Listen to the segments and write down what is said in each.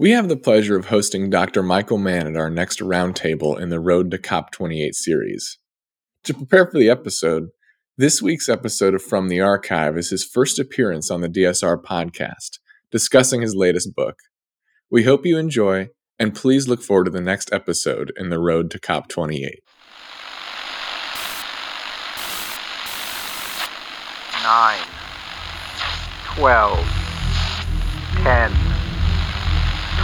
We have the pleasure of hosting Dr. Michael Mann at our next roundtable in the Road to COP28 series. To prepare for the episode, this week's episode of From the Archive is his first appearance on the DSR podcast, discussing his latest book. We hope you enjoy, and please look forward to the next episode in the Road to COP28. Nine, 12, 10,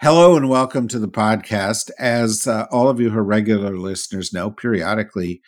Hello and welcome to the podcast. As all of you who are regular listeners know, periodically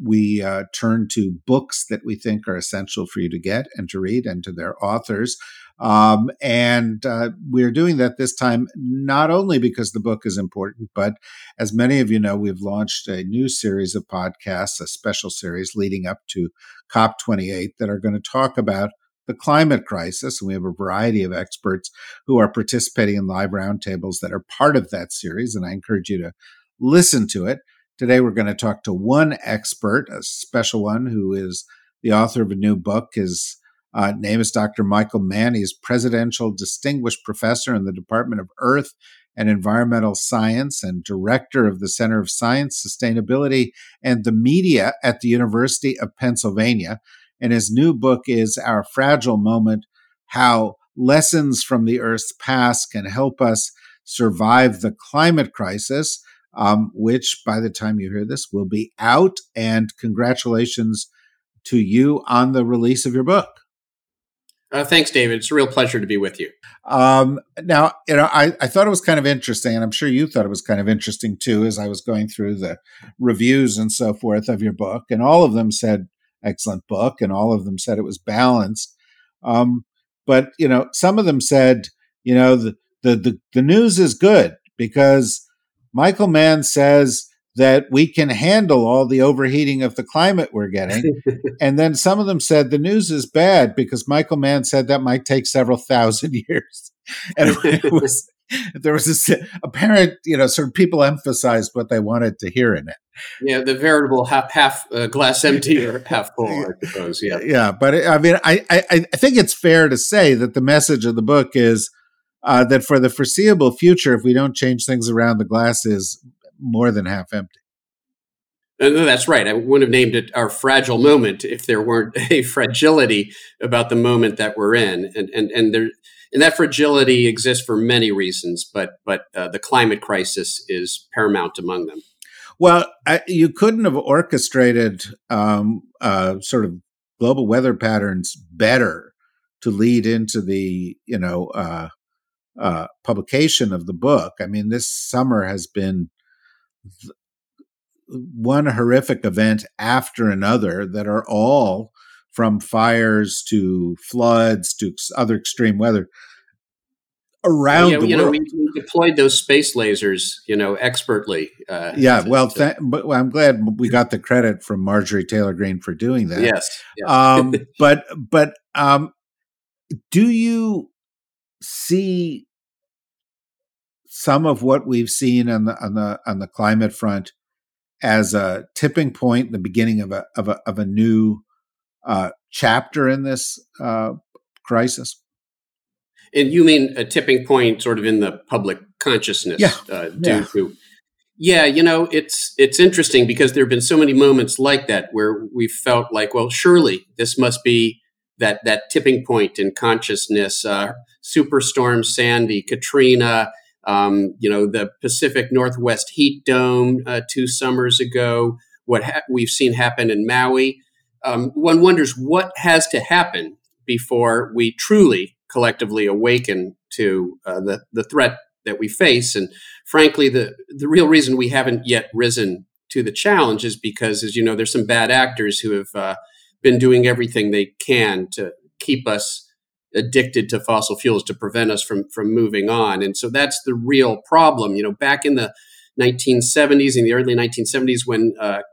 we turn to books that we think are essential for you to get and to read and to their authors. And we're doing that this time not only because the book is important, but as many of you know, we've launched a new series of podcasts, a special series leading up to COP28 that are going to talk about the climate crisis, and we have a variety of experts who are participating in live roundtables that are part of that series, and I encourage you to listen to it. Today, we're going to talk to one expert, a special one, who is the author of a new book. His name is Dr. Michael Mann. He's Presidential Distinguished Professor in the Department of Earth and Environmental Science and Director of the Center of Science, Sustainability, and the Media at the University of Pennsylvania. And his new book is Our Fragile Moment, How Lessons from the Earth's Past Can Help Us Survive the Climate Crisis, which by the time you hear this will be out. And congratulations to you on the release of your book. Thanks, David. It's a real pleasure to be with you. Now, you know, I thought it was kind of interesting, and I'm sure you thought it was kind of interesting too, as I was going through the reviews and so forth of your book, and all of them said, excellent book, and all of them said it was balanced. But, you know, some of them said, you know, the news is good because Michael Mann says that we can handle all the overheating of the climate we're getting. And then some of them said the news is bad because Michael Mann said that might take several thousand years. And there was this apparent, you know, sort of people emphasized what they wanted to hear in it. Yeah, the veritable half glass empty or half full, I suppose. Yeah, yeah. But I mean, I think it's fair to say that the message of the book is that for the foreseeable future, if we don't change things around, the glass is more than half empty. No, that's right. I wouldn't have named it Our Fragile Moment if there weren't a fragility about the moment that we're in, and that fragility exists for many reasons, but the climate crisis is paramount among them. Well, you couldn't have orchestrated sort of global weather patterns better to lead into the, you know, publication of the book. I mean, this summer has been one horrific event after another that are all from fires to floods to other extreme weather around the world. You know, we deployed those space lasers, you know, expertly. But I'm glad we got the credit from Marjorie Taylor Greene for doing that. Yes. Yeah. But do you see some of what we've seen on the climate front as a tipping point, the beginning of a new chapter in this crisis. And you mean a tipping point sort of in the public consciousness? Yeah, you know, it's interesting because there have been so many moments like that where we felt like, well, surely this must be that tipping point in consciousness. Superstorm Sandy, Katrina, the Pacific Northwest heat dome 2 summers ago, what we've seen happen in Maui. One wonders what has to happen before we truly collectively awaken to the threat that we face. And frankly, the real reason we haven't yet risen to the challenge is because, as you know, there's some bad actors who have been doing everything they can to keep us addicted to fossil fuels, to prevent us from moving on. And so that's the real problem. You know, back in the 1970s, in the early 1970s, when the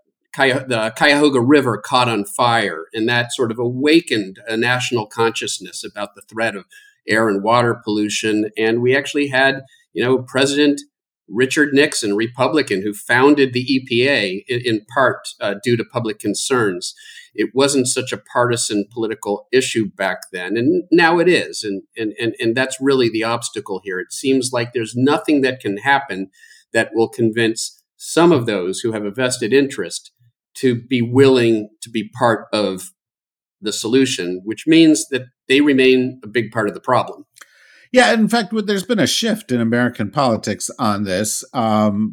Cuyahoga River caught on fire, and that sort of awakened a national consciousness about the threat of air and water pollution. And we actually had, you know, President Richard Nixon, Republican, who founded the EPA in part due to public concerns. It wasn't such a partisan political issue back then, and now it is. And that's really the obstacle here. It seems like there's nothing that can happen that will convince some of those who have a vested interest to be willing to be part of the solution, which means that they remain a big part of the problem. Yeah, in fact, there's been a shift in American politics on this, over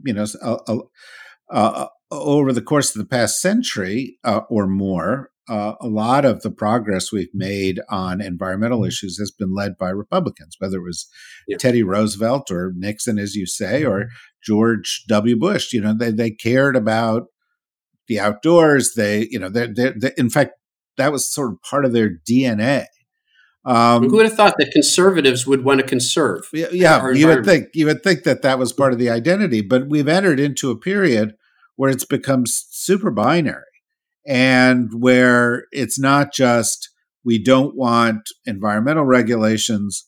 the course of the past century or more. A lot of the progress we've made on environmental issues has been led by Republicans, whether it was Teddy Roosevelt or Nixon, as you say, or George W. Bush. You know, they cared about the outdoors. In fact, that was sort of part of their DNA. Who would have thought that conservatives would want to conserve? Yeah, you would think that was part of the identity, but we've entered into a period where it's become super binary and where it's not just we don't want environmental regulations,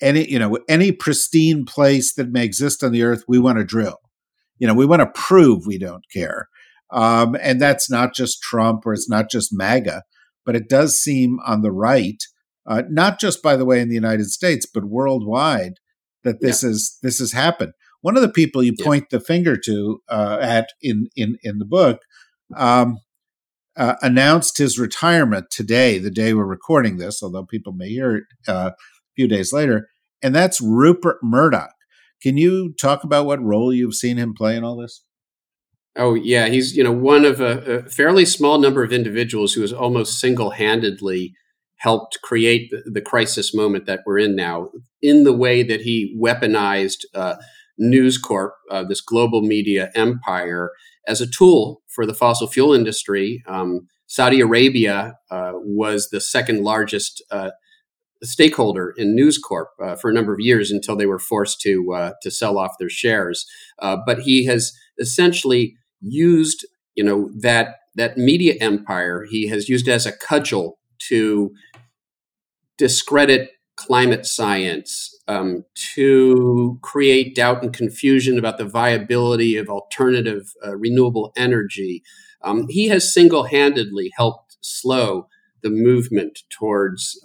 any pristine place that may exist on the earth, we want to drill. You know, we want to prove we don't care. And that's not just Trump or it's not just MAGA, but it does seem on the right, not just, by the way, in the United States, but worldwide, that this has happened. One of the people you point the finger to at in the book announced his retirement today, the day we're recording this, although people may hear it a few days later, and that's Rupert Murdoch. Can you talk about what role you've seen him play in all this? Oh, yeah. He's, you know, one of a fairly small number of individuals who has almost single-handedly helped create the crisis moment that we're in now, in the way that he weaponized News Corp, this global media empire, as a tool for the fossil fuel industry. Saudi Arabia was the second largest stakeholder in News Corp for a number of years until they were forced to sell off their shares. But he has essentially used, you know, that media empire. He has used it as a cudgel to discredit climate science, to create doubt and confusion about the viability of alternative renewable energy. He has single-handedly helped slow the movement towards,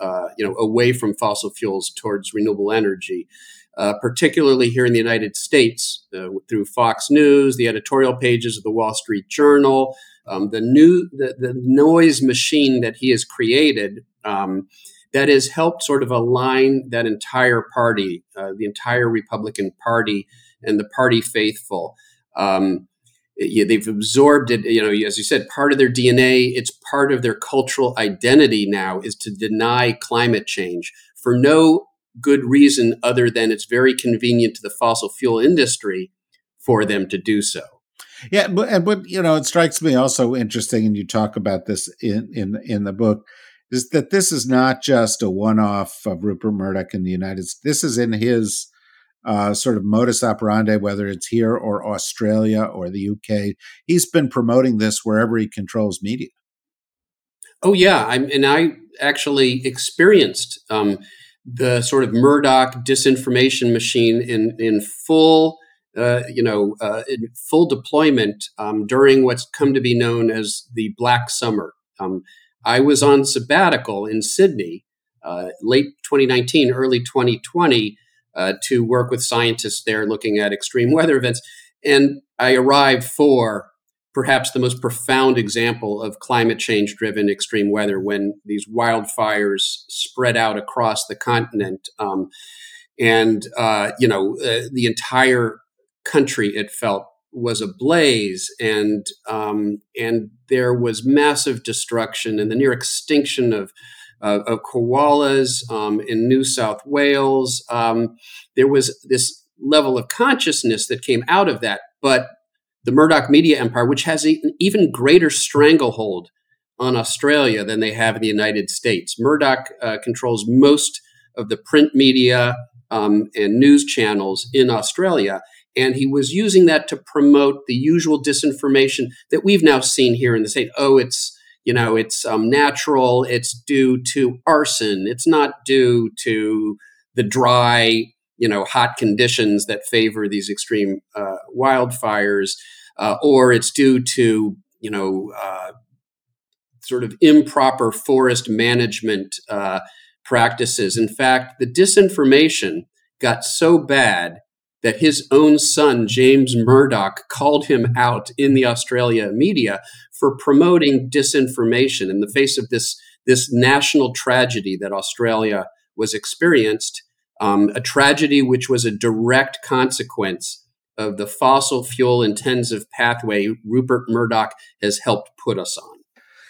away from fossil fuels towards renewable energy, particularly here in the United States through Fox News, the editorial pages of the Wall Street Journal, the noise machine that he has created that has helped sort of align that entire party, the entire Republican Party and the party faithful. They've absorbed it, you know, as you said, part of their DNA. It's part of their cultural identity now is to deny climate change for no good reason other than it's very convenient to the fossil fuel industry for them to do so. Yeah, but it strikes me also interesting, and you talk about this in the book, is that this is not just a one-off of Rupert Murdoch in the United States. This is in his sort of modus operandi, whether it's here or Australia or the UK. He's been promoting this wherever he controls media. Oh, yeah. I actually experienced the sort of Murdoch disinformation machine in full in full deployment during what's come to be known as the Black Summer. I was on sabbatical in Sydney late 2019, early 2020 to work with scientists there looking at extreme weather events. And I arrived for perhaps the most profound example of climate change-driven extreme weather when these wildfires spread out across the continent. The entire country, it felt, was ablaze, and there was massive destruction and the near extinction of koalas in New South Wales. There was this level of consciousness that came out of that, but the Murdoch media empire, which has an even greater stranglehold on Australia than they have in the United States. Murdoch controls most of the print media and news channels in Australia. And he was using that to promote the usual disinformation that we've now seen here in the state. Oh, it's natural. It's due to arson. It's not due to the dry, hot conditions that favor these extreme wildfires, or it's due to, sort of improper forest management practices. In fact, the disinformation got so bad that his own son, James Murdoch, called him out in the Australia media for promoting disinformation in the face of this national tragedy that Australia was experienced, a tragedy which was a direct consequence of the fossil fuel-intensive pathway Rupert Murdoch has helped put us on.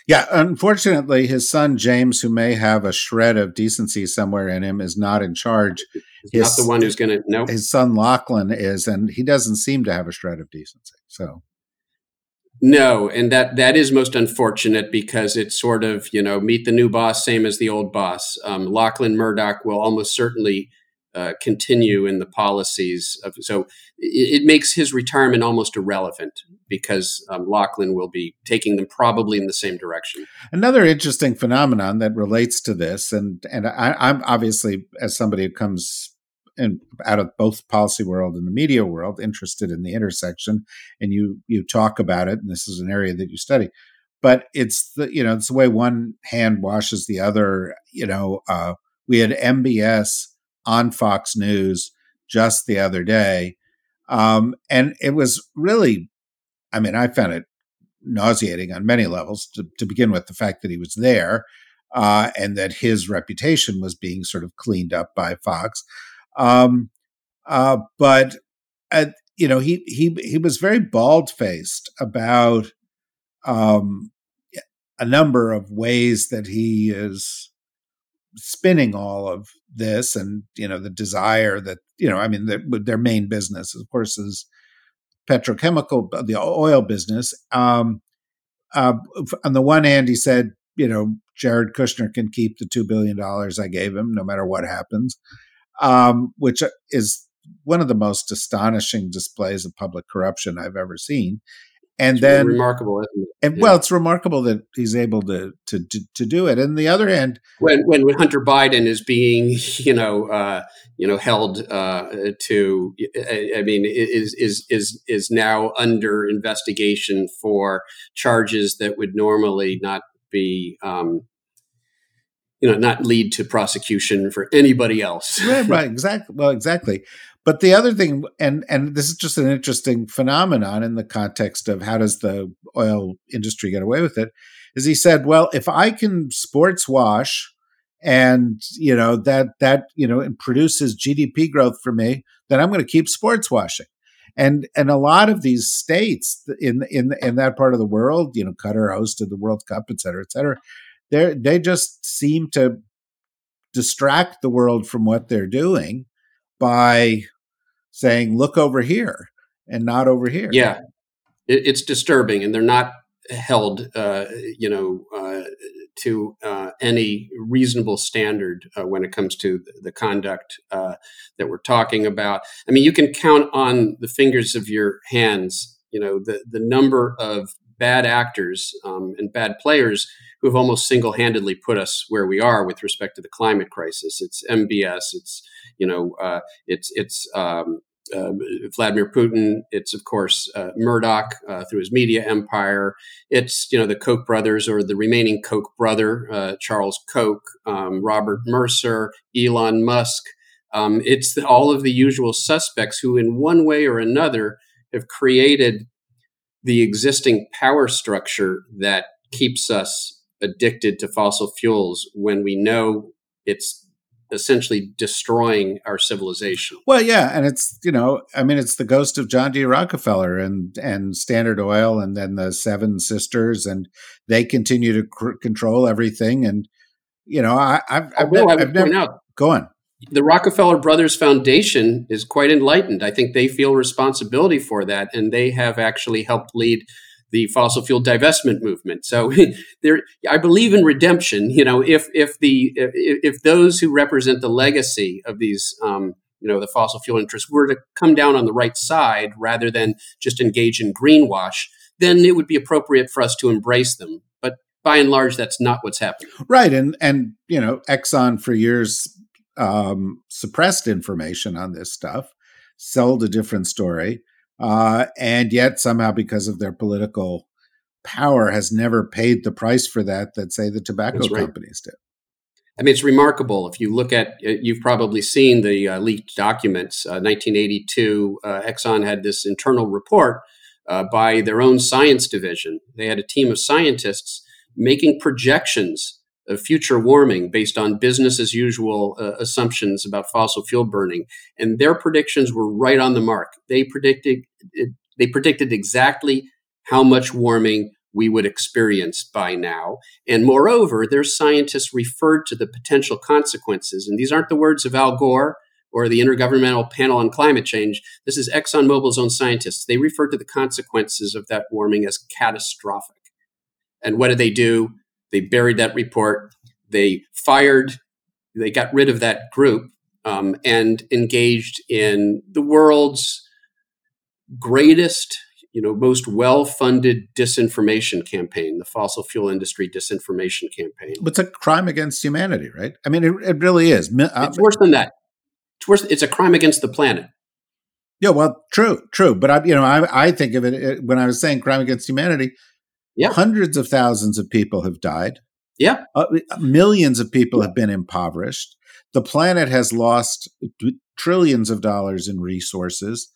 Yeah, unfortunately, his son, James, who may have a shred of decency somewhere in him, is not in charge. He's not the one who's going to know. His son, Lachlan, is, and he doesn't seem to have a shred of decency. So, no, and that is most unfortunate because it's sort of, meet the new boss, same as the old boss. Lachlan Murdoch will almost certainly continue in the policies. So it makes his retirement almost irrelevant because Lachlan will be taking them probably in the same direction. Another interesting phenomenon that relates to this, and I'm obviously, as somebody who comes in, out of both policy world and the media world, interested in the intersection, and you talk about it, and this is an area that you study. But it's the it's the way one hand washes the other. We had MBS on Fox News just the other day. And it was really, I found it nauseating on many levels, to begin with the fact that he was there and that his reputation was being sort of cleaned up by Fox. He was very bald-faced about a number of ways that he is spinning all of this, and the desire that their main business, of course, is the oil business. On the one hand, he said, Jared Kushner can keep the $2 billion I gave him, no matter what happens, which is one of the most astonishing displays of public corruption I've ever seen. And it's then really remarkable, isn't it? And yeah. Well, it's remarkable that he's able to do it. And the other hand, when Hunter Biden is being held to, is now under investigation for charges that would normally not be not lead to prosecution for anybody else. Right, exactly. Well, exactly. But the other thing, and this is just an interesting phenomenon in the context of how does the oil industry get away with it, is he said, well, if I can sports wash and, that it produces GDP growth for me, then I'm going to keep sports washing. And a lot of these states in that part of the world, Qatar hosted the World Cup, et cetera, they just seem to distract the world from what they're doing by saying, look over here and not over here. Yeah, it's disturbing. And they're not held, to any reasonable standard when it comes to the conduct that we're talking about. You can count on the fingers of your hands, the number of bad actors and bad players who have almost single-handedly put us where we are with respect to the climate crisis. It's MBS. It's Vladimir Putin. It's, of course, Murdoch through his media empire. It's, the Koch brothers, or the remaining Koch brother, Charles Koch, Robert Mercer, Elon Musk. It's all of the usual suspects who in one way or another have created the existing power structure that keeps us addicted to fossil fuels when we know it's essentially destroying our civilization. Well, yeah. And it's, it's the ghost of John D. Rockefeller and Standard Oil and then the Seven Sisters, and they continue to control everything. And, Go on. The Rockefeller Brothers Foundation is quite enlightened. I think they feel responsibility for that, and they have actually helped lead the fossil fuel divestment movement. So, I believe in redemption. If those who represent the legacy of these, the fossil fuel interests were to come down on the right side rather than just engage in greenwash, then it would be appropriate for us to embrace them. But by and large, that's not what's happening. Right, and Exxon for years. Suppressed information on this stuff, sold a different story, and yet somehow because of their political power has never paid the price for that, say, the tobacco companies did. I mean, it's remarkable. If you look at, you've probably seen the leaked documents, 1982, Exxon had this internal report by their own science division. They had a team of scientists making projections of future warming based on business as usual assumptions about fossil fuel burning, and their predictions were right on the mark. They predicted exactly how much warming we would experience by now, and moreover, their scientists referred to the potential consequences. And these aren't the words of Al Gore or the Intergovernmental Panel on Climate Change. This is ExxonMobil's own scientists. They referred to the consequences of that warming as catastrophic. And what did they do? They buried that report, they got rid of that group, and engaged in the world's greatest, most well-funded disinformation campaign, the fossil fuel industry disinformation campaign. It's a crime against humanity, right? I mean, it really is. It's worse than that. It's a crime against the planet. Yeah, well, true. But, I think of it when I was saying crime against humanity. Yeah. Hundreds of thousands of people have died. Yeah. Millions of people have been impoverished. The planet has lost trillions of dollars in resources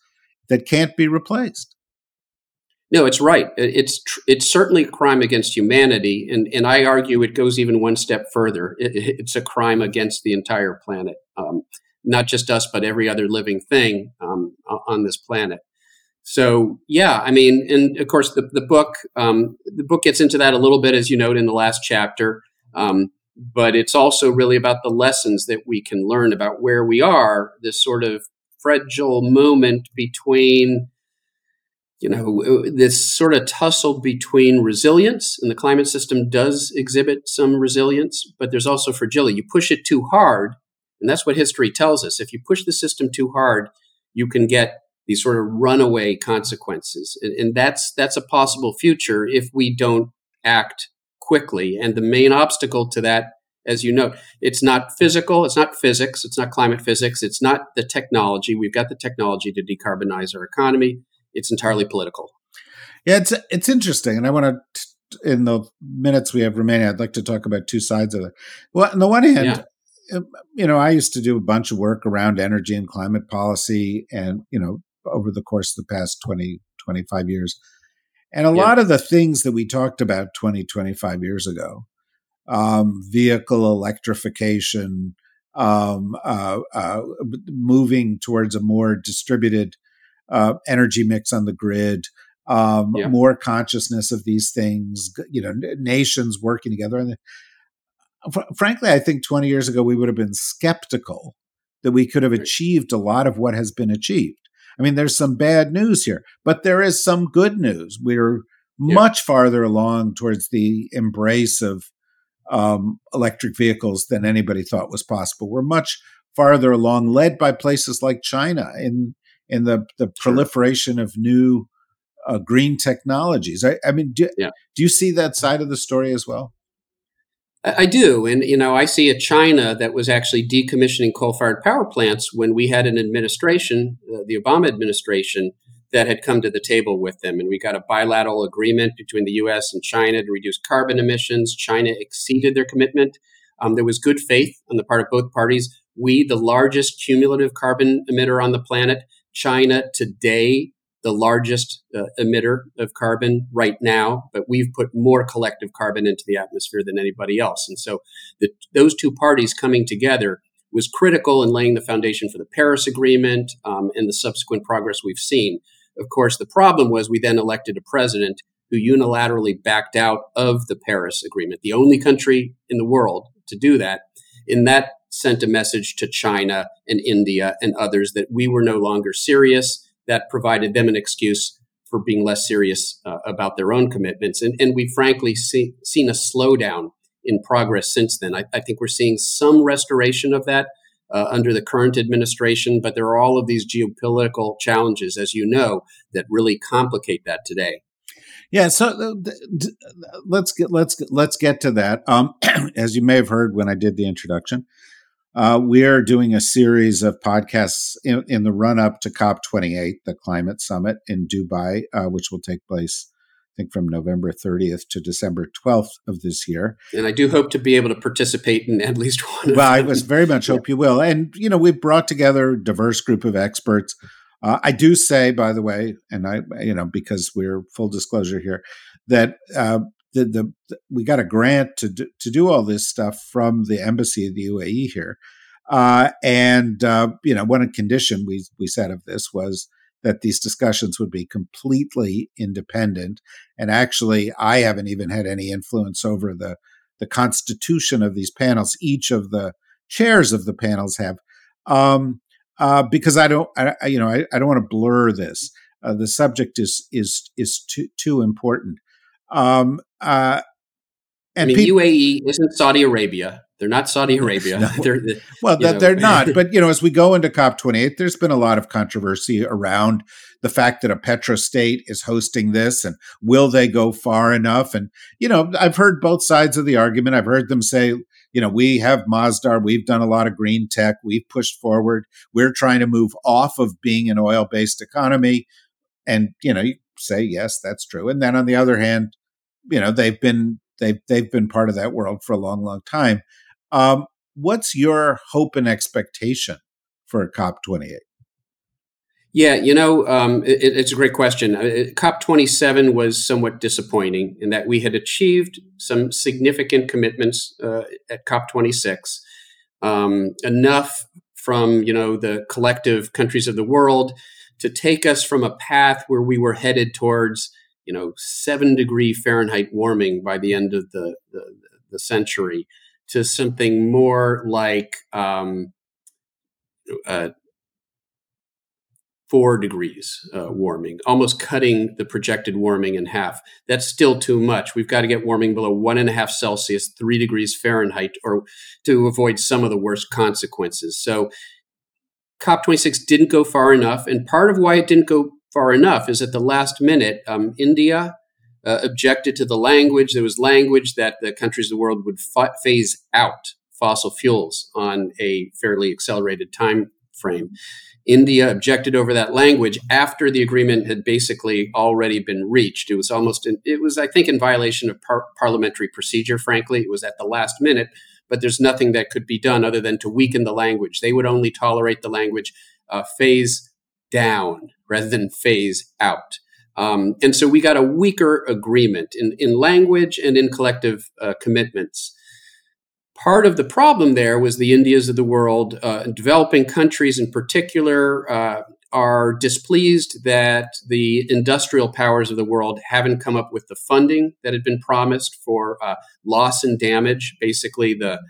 that can't be replaced. No, it's right. It's certainly a crime against humanity. And I argue it goes even one step further. It's a crime against the entire planet, not just us, but every other living thing on this planet. So, yeah, I mean, and of course, the book gets into that a little bit, as you note in the last chapter. But it's also really about the lessons that we can learn about where we are, this sort of fragile moment between, this sort of tussle between resilience, and the climate system does exhibit some resilience, but there's also fragility. You push it too hard, and that's what history tells us. If you push the system too hard, you can get these sort of runaway consequences. And that's a possible future if we don't act quickly. And the main obstacle to that, as you know, it's not physical, it's not physics, it's not climate physics, it's not the technology. We've got the technology to decarbonize our economy. It's entirely political. Yeah, it's interesting. And I want to, in the minutes we have remaining, I'd like to talk about two sides of it. Well, on the one hand, I used to do a bunch of work around energy and climate policy and, over the course of the past 20, 25 years. And a lot of the things that we talked about 20, 25 years ago, vehicle electrification, moving towards a more distributed energy mix on the grid, more consciousness of these things, nations working together. And frankly, I think 20 years ago, we would have been skeptical that we could have achieved a lot of what has been achieved. I mean, there's some bad news here, but there is some good news. We're much farther along towards the embrace of electric vehicles than anybody thought was possible. We're much farther along, led by places like China in the proliferation of new green technologies. I mean, do you see that side of the story as well? I do. And, you know, I see a China that was actually decommissioning coal-fired power plants when we had an administration, the Obama administration, that had come to the table with them. And we got a bilateral agreement between the U.S. and China to reduce carbon emissions. China exceeded their commitment. There was good faith on the part of both parties. We, the largest cumulative carbon emitter on the planet, China today, the largest emitter of carbon right now, but we've put more collective carbon into the atmosphere than anybody else. And so those two parties coming together was critical in laying the foundation for the Paris Agreement and the subsequent progress we've seen. Of course, the problem was we then elected a president who unilaterally backed out of the Paris Agreement, the only country in the world to do that. And that sent a message to China and India and others that we were no longer serious. That provided them an excuse for being less serious about their own commitments. And we've frankly seen a slowdown in progress since then. I think we're seeing some restoration of that under the current administration, but there are all of these geopolitical challenges, as you know, that really complicate that today. Yeah, so let's get to that. As you may have heard when I did the introduction, we are doing a series of podcasts in the run-up to COP28, the climate summit in Dubai, which will take place, I think, from November 30th to December 12th of this year. And I do hope to be able to participate in at least one of them. Well, I was very much hope you will. And, you know, we've brought together a diverse group of experts. I do say, by the way, and I, you know, because we're full disclosure here, that we got a grant to do all this stuff from the embassy of the UAE here, you know, one condition we said of this was that these discussions would be completely independent. And actually, I haven't even had any influence over the constitution of these panels. Each of the chairs of the panels have, because I don't want to blur this. The subject is too important. UAE isn't Saudi Arabia. They're not Saudi Arabia. No. They're not. But, you know, as we go into COP28, there's been a lot of controversy around the fact that a petrostate is hosting this and will they go far enough? And, you know, I've heard both sides of the argument. I've heard them say, you know, we have Masdar. We've done a lot of green tech. We've pushed forward. We're trying to move off of being an oil-based economy. And, you know, you say, yes, that's true. And then on the other hand, you know, they've been part of that world for a long, long time. What's your hope and expectation for COP28? Yeah, you know, it's a great question. COP27 was somewhat disappointing in that we had achieved some significant commitments at COP26, enough from, you know, the collective countries of the world to take us from a path where we were headed towards, you know, 7-degree Fahrenheit warming by the end of the century to something more like 4 degrees warming, almost cutting the projected warming in half. That's still too much. We've got to get warming below 1.5 Celsius, 3 degrees Fahrenheit, or to avoid some of the worst consequences. So COP26 didn't go far enough. And part of why it didn't go far enough is at the last minute, India objected to the language. There was language that the countries of the world would phase out fossil fuels on a fairly accelerated time frame. India objected over that language after the agreement had basically already been reached. It was I think, in violation of parliamentary procedure, frankly. It was at the last minute, but there's nothing that could be done other than to weaken the language. They would only tolerate the language phase down rather than phase out. And so we got a weaker agreement in language and in collective commitments. Part of the problem there was the Indias of the world, developing countries in particular, are displeased that the industrial powers of the world haven't come up with the funding that had been promised for loss and damage. Basically, the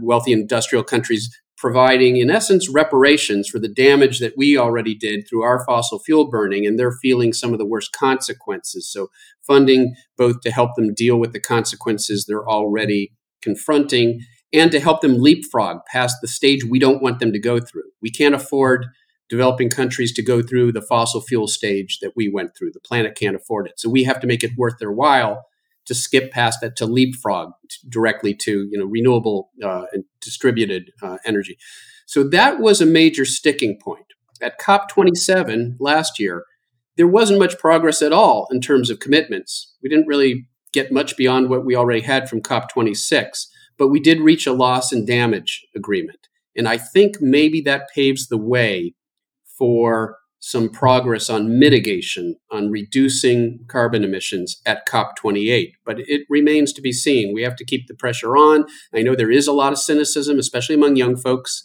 wealthy industrial countries providing, in essence, reparations for the damage that we already did through our fossil fuel burning, and they're feeling some of the worst consequences. So funding both to help them deal with the consequences they're already confronting and to help them leapfrog past the stage we don't want them to go through. We can't afford developing countries to go through the fossil fuel stage that we went through. The planet can't afford it. So we have to make it worth their while to skip past that, to leapfrog directly to renewable and distributed energy. So that was a major sticking point. At COP27 last year, there wasn't much progress at all in terms of commitments. We didn't really get much beyond what we already had from COP26, but we did reach a loss and damage agreement. And I think maybe that paves the way for some progress on mitigation, on reducing carbon emissions at COP28. But it remains to be seen. We have to keep the pressure on. I know there is a lot of cynicism, especially among young folks,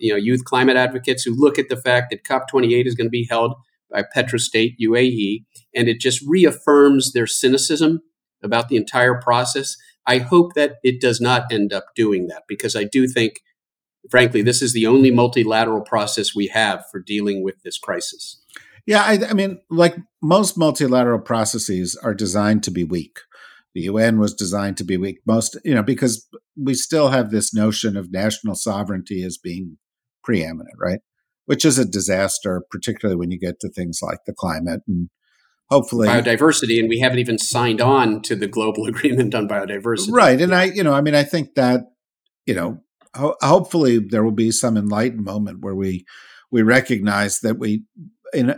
youth climate advocates who look at the fact that COP28 is going to be held by Petrostate, UAE, and it just reaffirms their cynicism about the entire process. I hope that it does not end up doing that, because I do think, frankly, this is the only multilateral process we have for dealing with this crisis. Yeah, I mean, like most multilateral processes are designed to be weak. The UN was designed to be weak, because we still have this notion of national sovereignty as being preeminent, right? Which is a disaster, particularly when you get to things like the climate and hopefully biodiversity. And we haven't even signed on to the global agreement on biodiversity. Right. And I think that, hopefully there will be some enlightened moment where we recognize that we can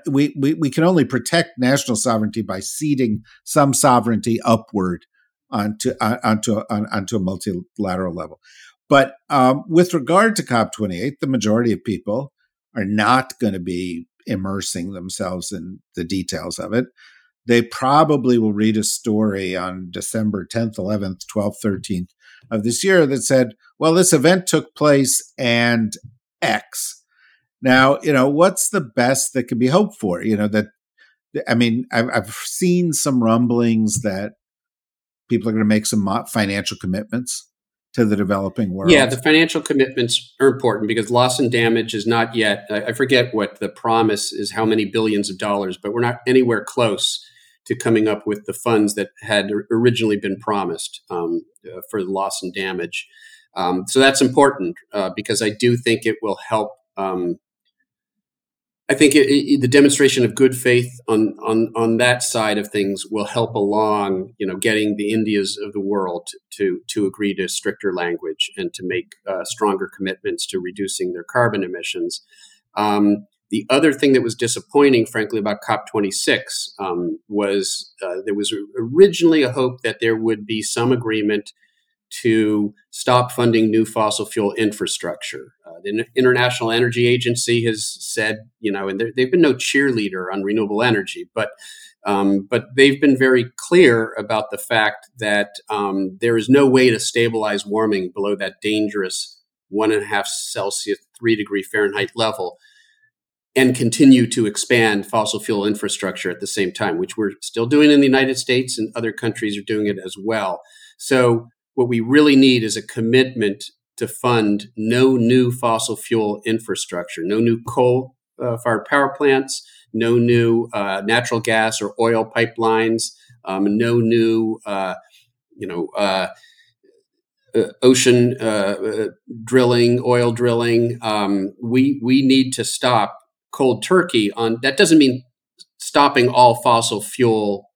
only protect national sovereignty by ceding some sovereignty upward onto a multilateral level. But with regard to COP28, the majority of people are not going to be immersing themselves in the details of it. They probably will read a story on December 10th, 11th, 12th, 13th of this year that said, well, this event took place and X. Now, what's the best that can be hoped for? I've seen some rumblings that people are going to make some financial commitments to the developing world. Yeah, the financial commitments are important because loss and damage is not yet, I forget what the promise is, how many billions of dollars, but we're not anywhere close to coming up with the funds that had originally been promised for loss and damage. So that's important because I do think it will help. I think the demonstration of good faith on that side of things will help along, getting the Indias of the world to agree to stricter language and to make stronger commitments to reducing their carbon emissions. The other thing that was disappointing, frankly, about COP26 was there was originally a hope that there would be some agreement to stop funding new fossil fuel infrastructure. The International Energy Agency has said, and they've been no cheerleader on renewable energy, but they've been very clear about the fact that there is no way to stabilize warming below that dangerous 1.5 Celsius, 3 degree Fahrenheit level and continue to expand fossil fuel infrastructure at the same time, which we're still doing in the United States, and other countries are doing it as well. So what we really need is a commitment to fund no new fossil fuel infrastructure, no new coal-fired power plants, no new natural gas or oil pipelines, no new, ocean drilling, oil drilling. We need to stop cold turkey on. That doesn't mean stopping all fossil fuel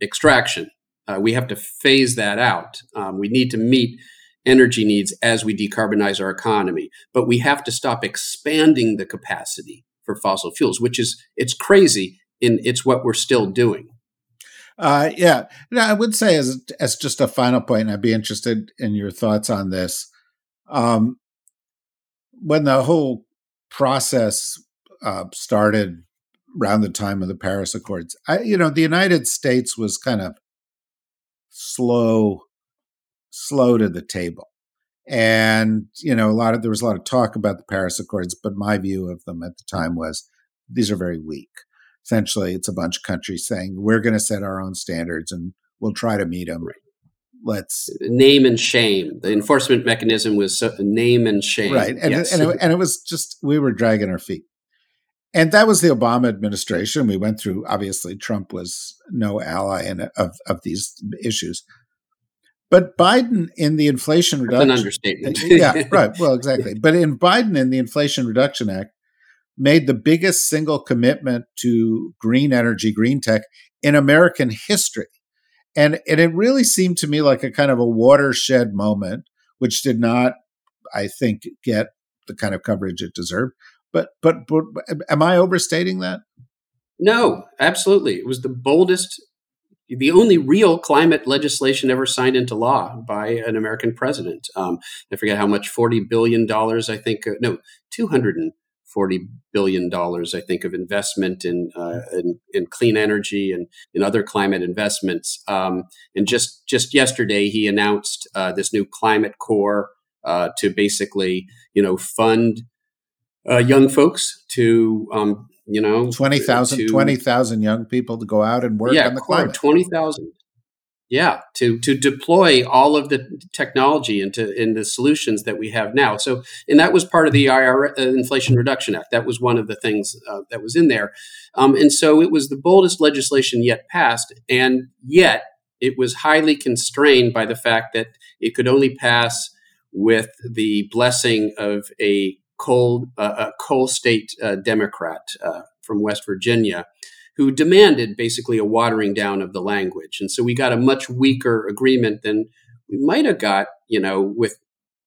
extraction. We have to phase that out. We need to meet energy needs as we decarbonize our economy, but we have to stop expanding the capacity for fossil fuels, which is, it's crazy, and it's what we're still doing. Yeah. Now, I would say as just a final point, and I'd be interested in your thoughts on this, when the whole process started around the time of the Paris Accords, the United States was kind of slow to the table. And, there was a lot of talk about the Paris Accords, but my view of them at the time was these are very weak. Essentially, it's a bunch of countries saying, we're going to set our own standards and we'll try to meet them. Right. Let's name and shame. The enforcement mechanism was name and shame. Right. And, yes. and it was just, we were dragging our feet. And that was the Obama administration. We went through, obviously, Trump was no ally of these issues. But Biden in the Inflation Reduction... That's an understatement. Yeah, right. Well, exactly. But in Biden in the Inflation Reduction Act made the biggest single commitment to green energy, green tech in American history. And it really seemed to me like a kind of a watershed moment, which did not, I think, get the kind of coverage it deserved. But am I overstating that? No, absolutely. It was the boldest, the only real climate legislation ever signed into law by an American president. I forget how much, $40 billion, I think, no, $240 billion, I think, of investment in clean energy and in other climate investments. And just yesterday, he announced this new climate core to basically, fund young folks to, 20,000 young people to go out and work on the climate. 20,000. Yeah, to deploy all of the technology in the solutions that we have now. So, and that was part of the Inflation Reduction Act. That was one of the things that was in there. And so it was the boldest legislation yet passed. And yet it was highly constrained by the fact that it could only pass with the blessing of a coal state Democrat from West Virginia, who demanded basically a watering down of the language. And so we got a much weaker agreement than we might have got, with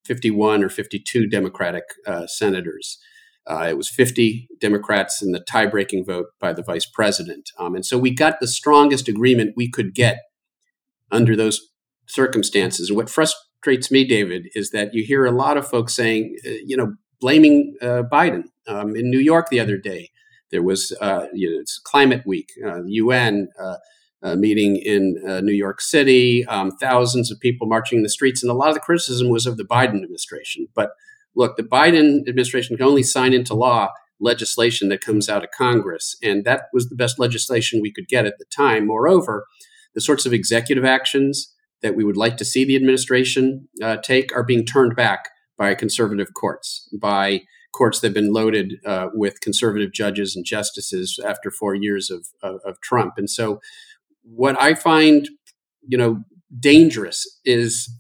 51 or 52 Democratic senators. It was 50 Democrats in the tie-breaking vote by the vice president. And so we got the strongest agreement we could get under those circumstances. And what frustrates me, David, is that you hear a lot of folks saying, blaming Biden. In New York the other day, there was it's Climate Week, UN meeting in New York City, thousands of people marching in the streets. And a lot of the criticism was of the Biden administration. But look, the Biden administration can only sign into law legislation that comes out of Congress. And that was the best legislation we could get at the time. Moreover, the sorts of executive actions that we would like to see the administration take are being turned back by conservative courts, by courts that have been loaded with conservative judges and justices after 4 years of Trump. And so what I find, dangerous is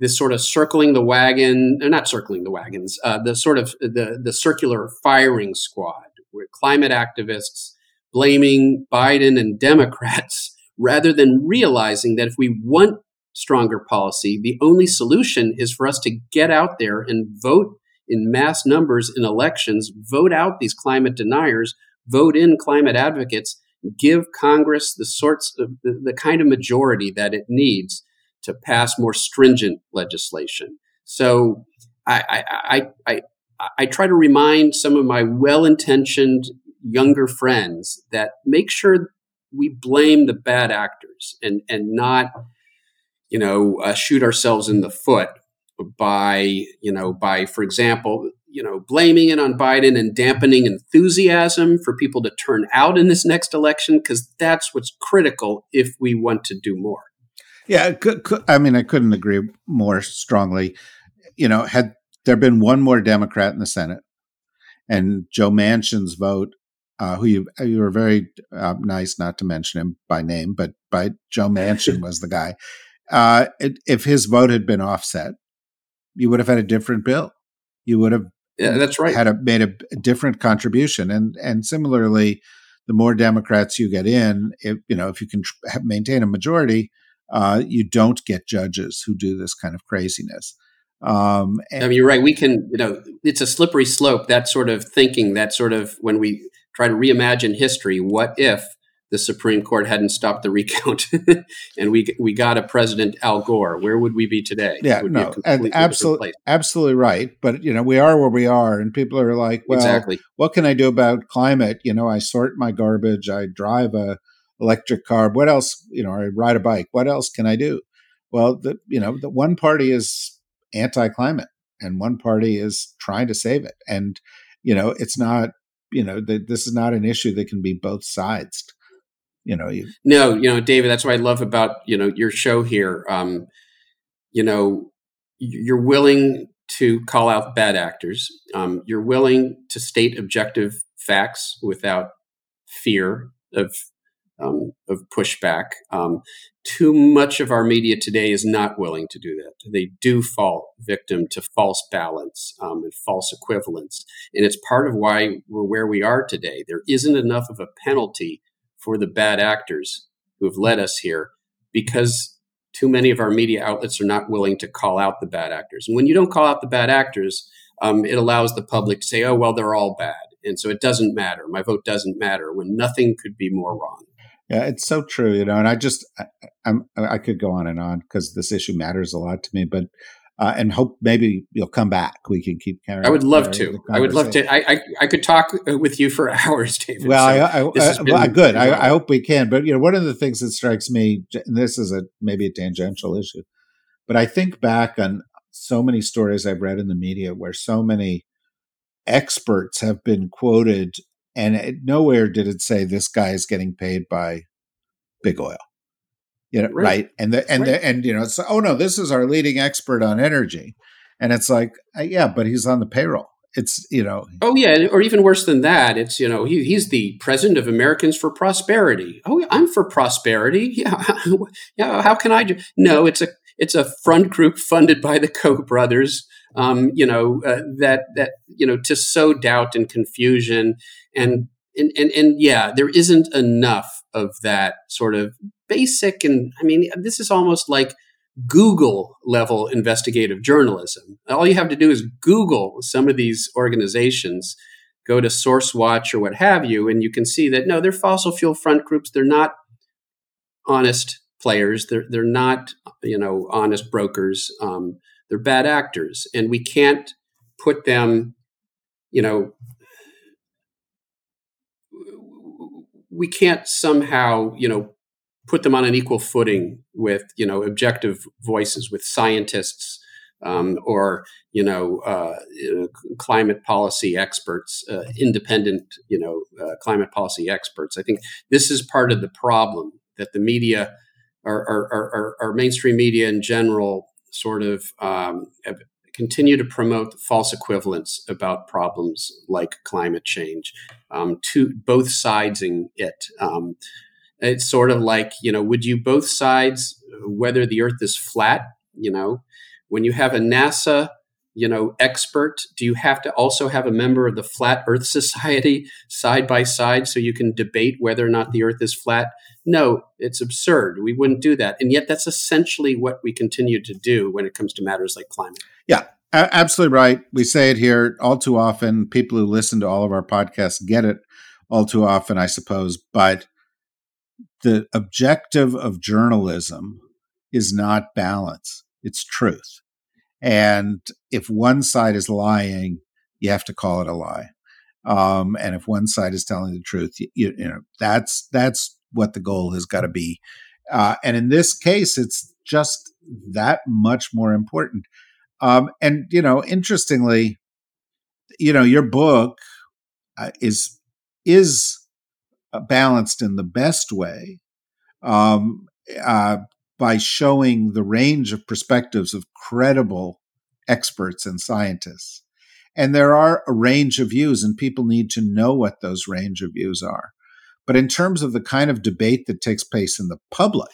this sort of circling the wagon, or not circling the wagons, the circular firing squad, where climate activists blaming Biden and Democrats rather than realizing that if we want stronger policy, the only solution is for us to get out there and vote in mass numbers in elections, vote out these climate deniers, vote in climate advocates, give Congress the sorts of the kind of majority that it needs to pass more stringent legislation. So I try to remind some of my well-intentioned younger friends that make sure we blame the bad actors and not shoot ourselves in the foot by, for example, blaming it on Biden and dampening enthusiasm for people to turn out in this next election, because that's what's critical if we want to do more. Yeah, I couldn't agree more strongly. Had there been one more Democrat in the Senate and Joe Manchin's vote, who you were very nice not to mention him by name, but by Joe Manchin was the guy. If his vote had been offset, you would have had a different bill. You would have that's right. made a different contribution. And similarly, the more Democrats you get in, if you can maintain a majority, you don't get judges who do this kind of craziness. You're right. We can, it's a slippery slope, that sort of thinking, that sort of when we try to reimagine history, what if the Supreme Court hadn't stopped the recount, and we got a president, Al Gore. Where would we be today? Yeah, no, and absolutely right. But we are where we are, and people are like, "Well, exactly. What can I do about climate? I sort my garbage, I drive a electric car. What else? I ride a bike. What else can I do?" Well, the one party is anti-climate, and one party is trying to save it, and it's not. This is not an issue that can be both sides. David, that's what I love about, your show here. You're willing to call out bad actors. You're willing to state objective facts without fear of pushback. Too much of our media today is not willing to do that. They do fall victim to false balance and false equivalence. And it's part of why we're where we are today. There isn't enough of a penalty for the bad actors who have led us here because too many of our media outlets are not willing to call out the bad actors. And when you don't call out the bad actors, it allows the public to say, oh, well, they're all bad. And so it doesn't matter. My vote doesn't matter, when nothing could be more wrong. Yeah, it's so true, you know, and I could go on and on because this issue matters a lot to me, but and hope maybe you'll come back. We can keep carrying. I would love to. I could talk with you for hours, David. Well, good. I hope we can. But, you know, one of the things that strikes me, and this is maybe a tangential issue, but I think back on so many stories I've read in the media where so many experts have been quoted, and nowhere did it say this guy is getting paid by big oil. You know, right. And you know, it's, oh no, this is our leading expert on energy, and it's like, yeah, but he's on the payroll. It's, you know, oh yeah, or even worse than that, it's, you know, he's the president of Americans for Prosperity. Oh, I'm for prosperity. Yeah. How can I do? No, it's a front group funded by the Koch brothers. To sow doubt and confusion, and yeah, there isn't enough of that sort of basic, and I mean, this is almost like Google level investigative journalism. All you have to do is Google some of these organizations, go to SourceWatch or what have you, and you can see that no, they're fossil fuel front groups. They're not honest players. They're not, you know, honest brokers. They're bad actors, and we can't put them, you know, we can't somehow, you know, put them on an equal footing with, you know, objective voices, with scientists or climate policy experts, independent climate policy experts. I think this is part of the problem, that the media, our mainstream media in general, sort of continue to promote false equivalence about problems like climate change, to both sides-ing it. It's sort of like, you know, would you both sides whether the earth is flat? You know, when you have a NASA, you know, expert, do you have to also have a member of the Flat Earth Society side by side so you can debate whether or not the earth is flat? No, it's absurd. We wouldn't do that. And yet that's essentially what we continue to do when it comes to matters like climate. Yeah, absolutely right. We say it here all too often. People who listen to all of our podcasts get it all too often, I suppose, but the objective of journalism is not balance, it's truth. And if one side is lying, you have to call it a lie. And if one side is telling the truth, you know, that's what the goal has got to be. And in this case, it's just that much more important. And, you know, interestingly, you know, your book is balanced in the best way by showing the range of perspectives of credible experts and scientists. And there are a range of views, and people need to know what those range of views are. But in terms of the kind of debate that takes place in the public,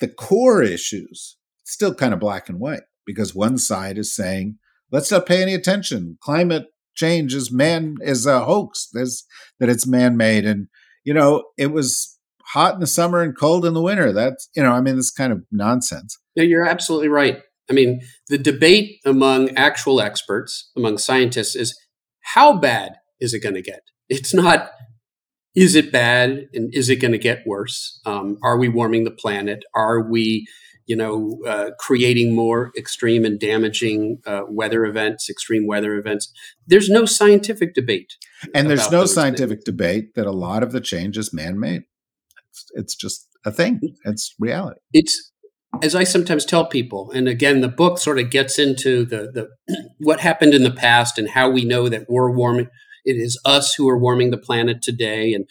the core issues, still kind of black and white, because one side is saying, let's not pay any attention. Climate change is a hoax, that it's man-made. And, you know, it was hot in the summer and cold in the winter. That's, you know, I mean, this kind of nonsense. Yeah, you're absolutely right. I mean, the debate among actual experts, among scientists, is how bad is it going to get? It's not, is it bad and is it going to get worse? Are we warming the planet? Are we, you know, creating more extreme and damaging extreme weather events? There's no scientific debate. And there's no scientific debate that a lot of the change is man-made. It's just a thing. It's reality. It's, as I sometimes tell people, and again, the book sort of gets into the what happened in the past and how we know that we're warming. It is us who are warming the planet today. And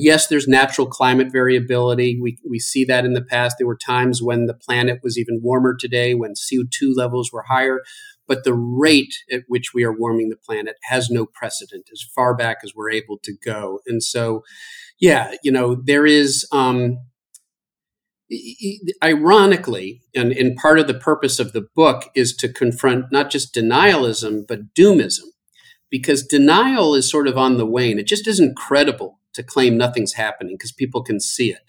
yes, there's natural climate variability. We see that in the past. There were times when the planet was even warmer today, when CO2 levels were higher. But the rate at which we are warming the planet has no precedent as far back as we're able to go. And so, yeah, you know, there is, ironically, and part of the purpose of the book is to confront not just denialism, but doomism. Because denial is sort of on the wane. It just isn't credible to claim nothing's happening because people can see it.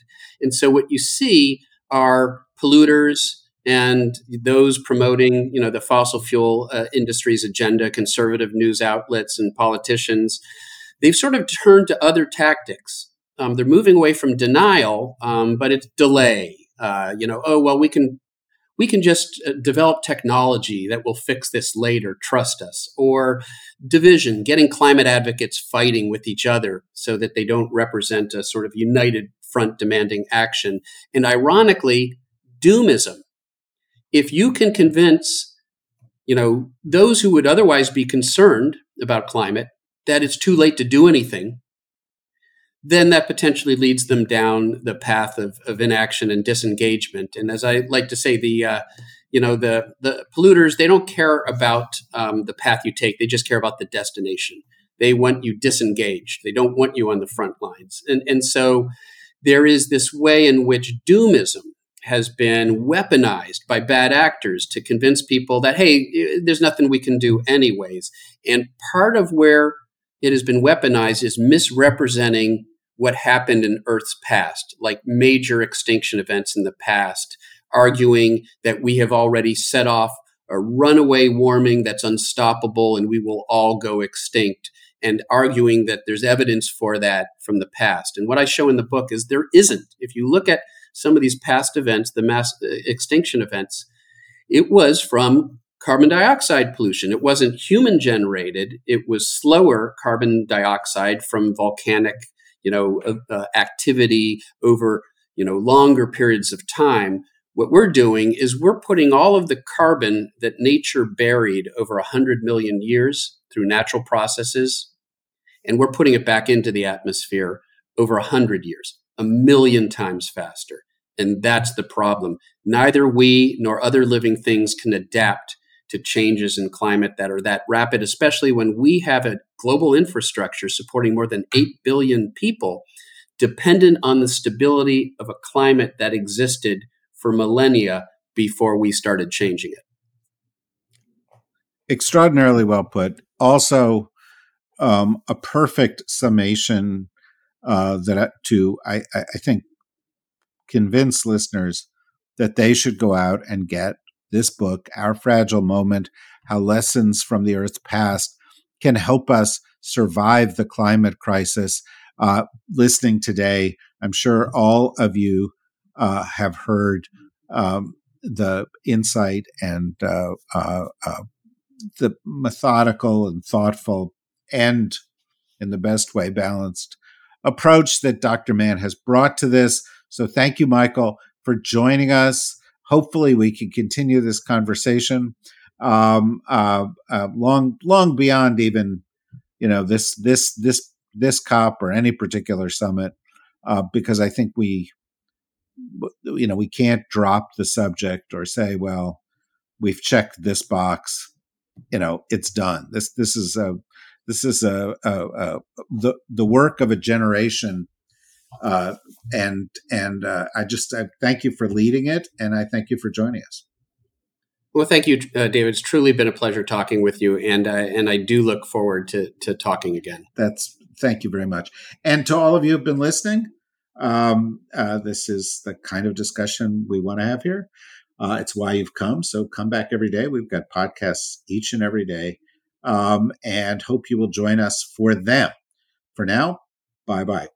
And so what you see are polluters and those promoting, you know, the fossil fuel industry's agenda, conservative news outlets and politicians. They've sort of turned to other tactics. They're moving away from denial, but it's delay. We can just develop technology that will fix this later, trust us. Or division, getting climate advocates fighting with each other so that they don't represent a sort of united front demanding action. And ironically, doomism. If you can convince, you know, those who would otherwise be concerned about climate that it's too late to do anything, then that potentially leads them down the path of inaction and disengagement. And as I like to say, the polluters, they don't care about the path you take. They just care about the destination. They want you disengaged. They don't want you on the front lines. And so there is this way in which doomism has been weaponized by bad actors to convince people that, hey, there's nothing we can do anyways. And part of where it has been weaponized is misrepresenting what happened in Earth's past, like major extinction events in the past, arguing that we have already set off a runaway warming that's unstoppable and we will all go extinct, and arguing that there's evidence for that from the past. And what I show in the book is there isn't. If you look at some of these past events, the mass extinction events, it was from carbon dioxide pollution. It wasn't human generated. It was slower carbon dioxide from volcanic, activity over, longer periods of time. What we're doing is we're putting all of the carbon that nature buried over 100 million years through natural processes, and we're putting it back into the atmosphere over 100 years, 1 million times faster. And that's the problem. Neither we nor other living things can adapt to changes in climate that are that rapid, especially when we have a global infrastructure supporting more than 8 billion people dependent on the stability of a climate that existed for millennia before we started changing it. Extraordinarily well put. Also, a perfect summation that I think convince listeners that they should go out and get this book, Our Fragile Moment, How Lessons from the Earth's Past Can Help Us Survive the Climate Crisis. Listening today, I'm sure all of you have heard the insight and the methodical and thoughtful and, in the best way, balanced approach that Dr. Mann has brought to this. So thank you, Michael, for joining us. Hopefully we can continue this conversation long beyond even, this COP or any particular summit, because I think we can't drop the subject or say, well, we've checked this box, it's done. This is the work of a generation. I thank you for leading it, and I thank you for joining us. Well, thank you, David. It's truly been a pleasure talking with you, and I do look forward to talking again. Thank you very much. And to all of you who've been listening, this is the kind of discussion we want to have here. It's why you've come, so come back every day. We've got podcasts each and every day, and hope you will join us for them. For now, bye-bye.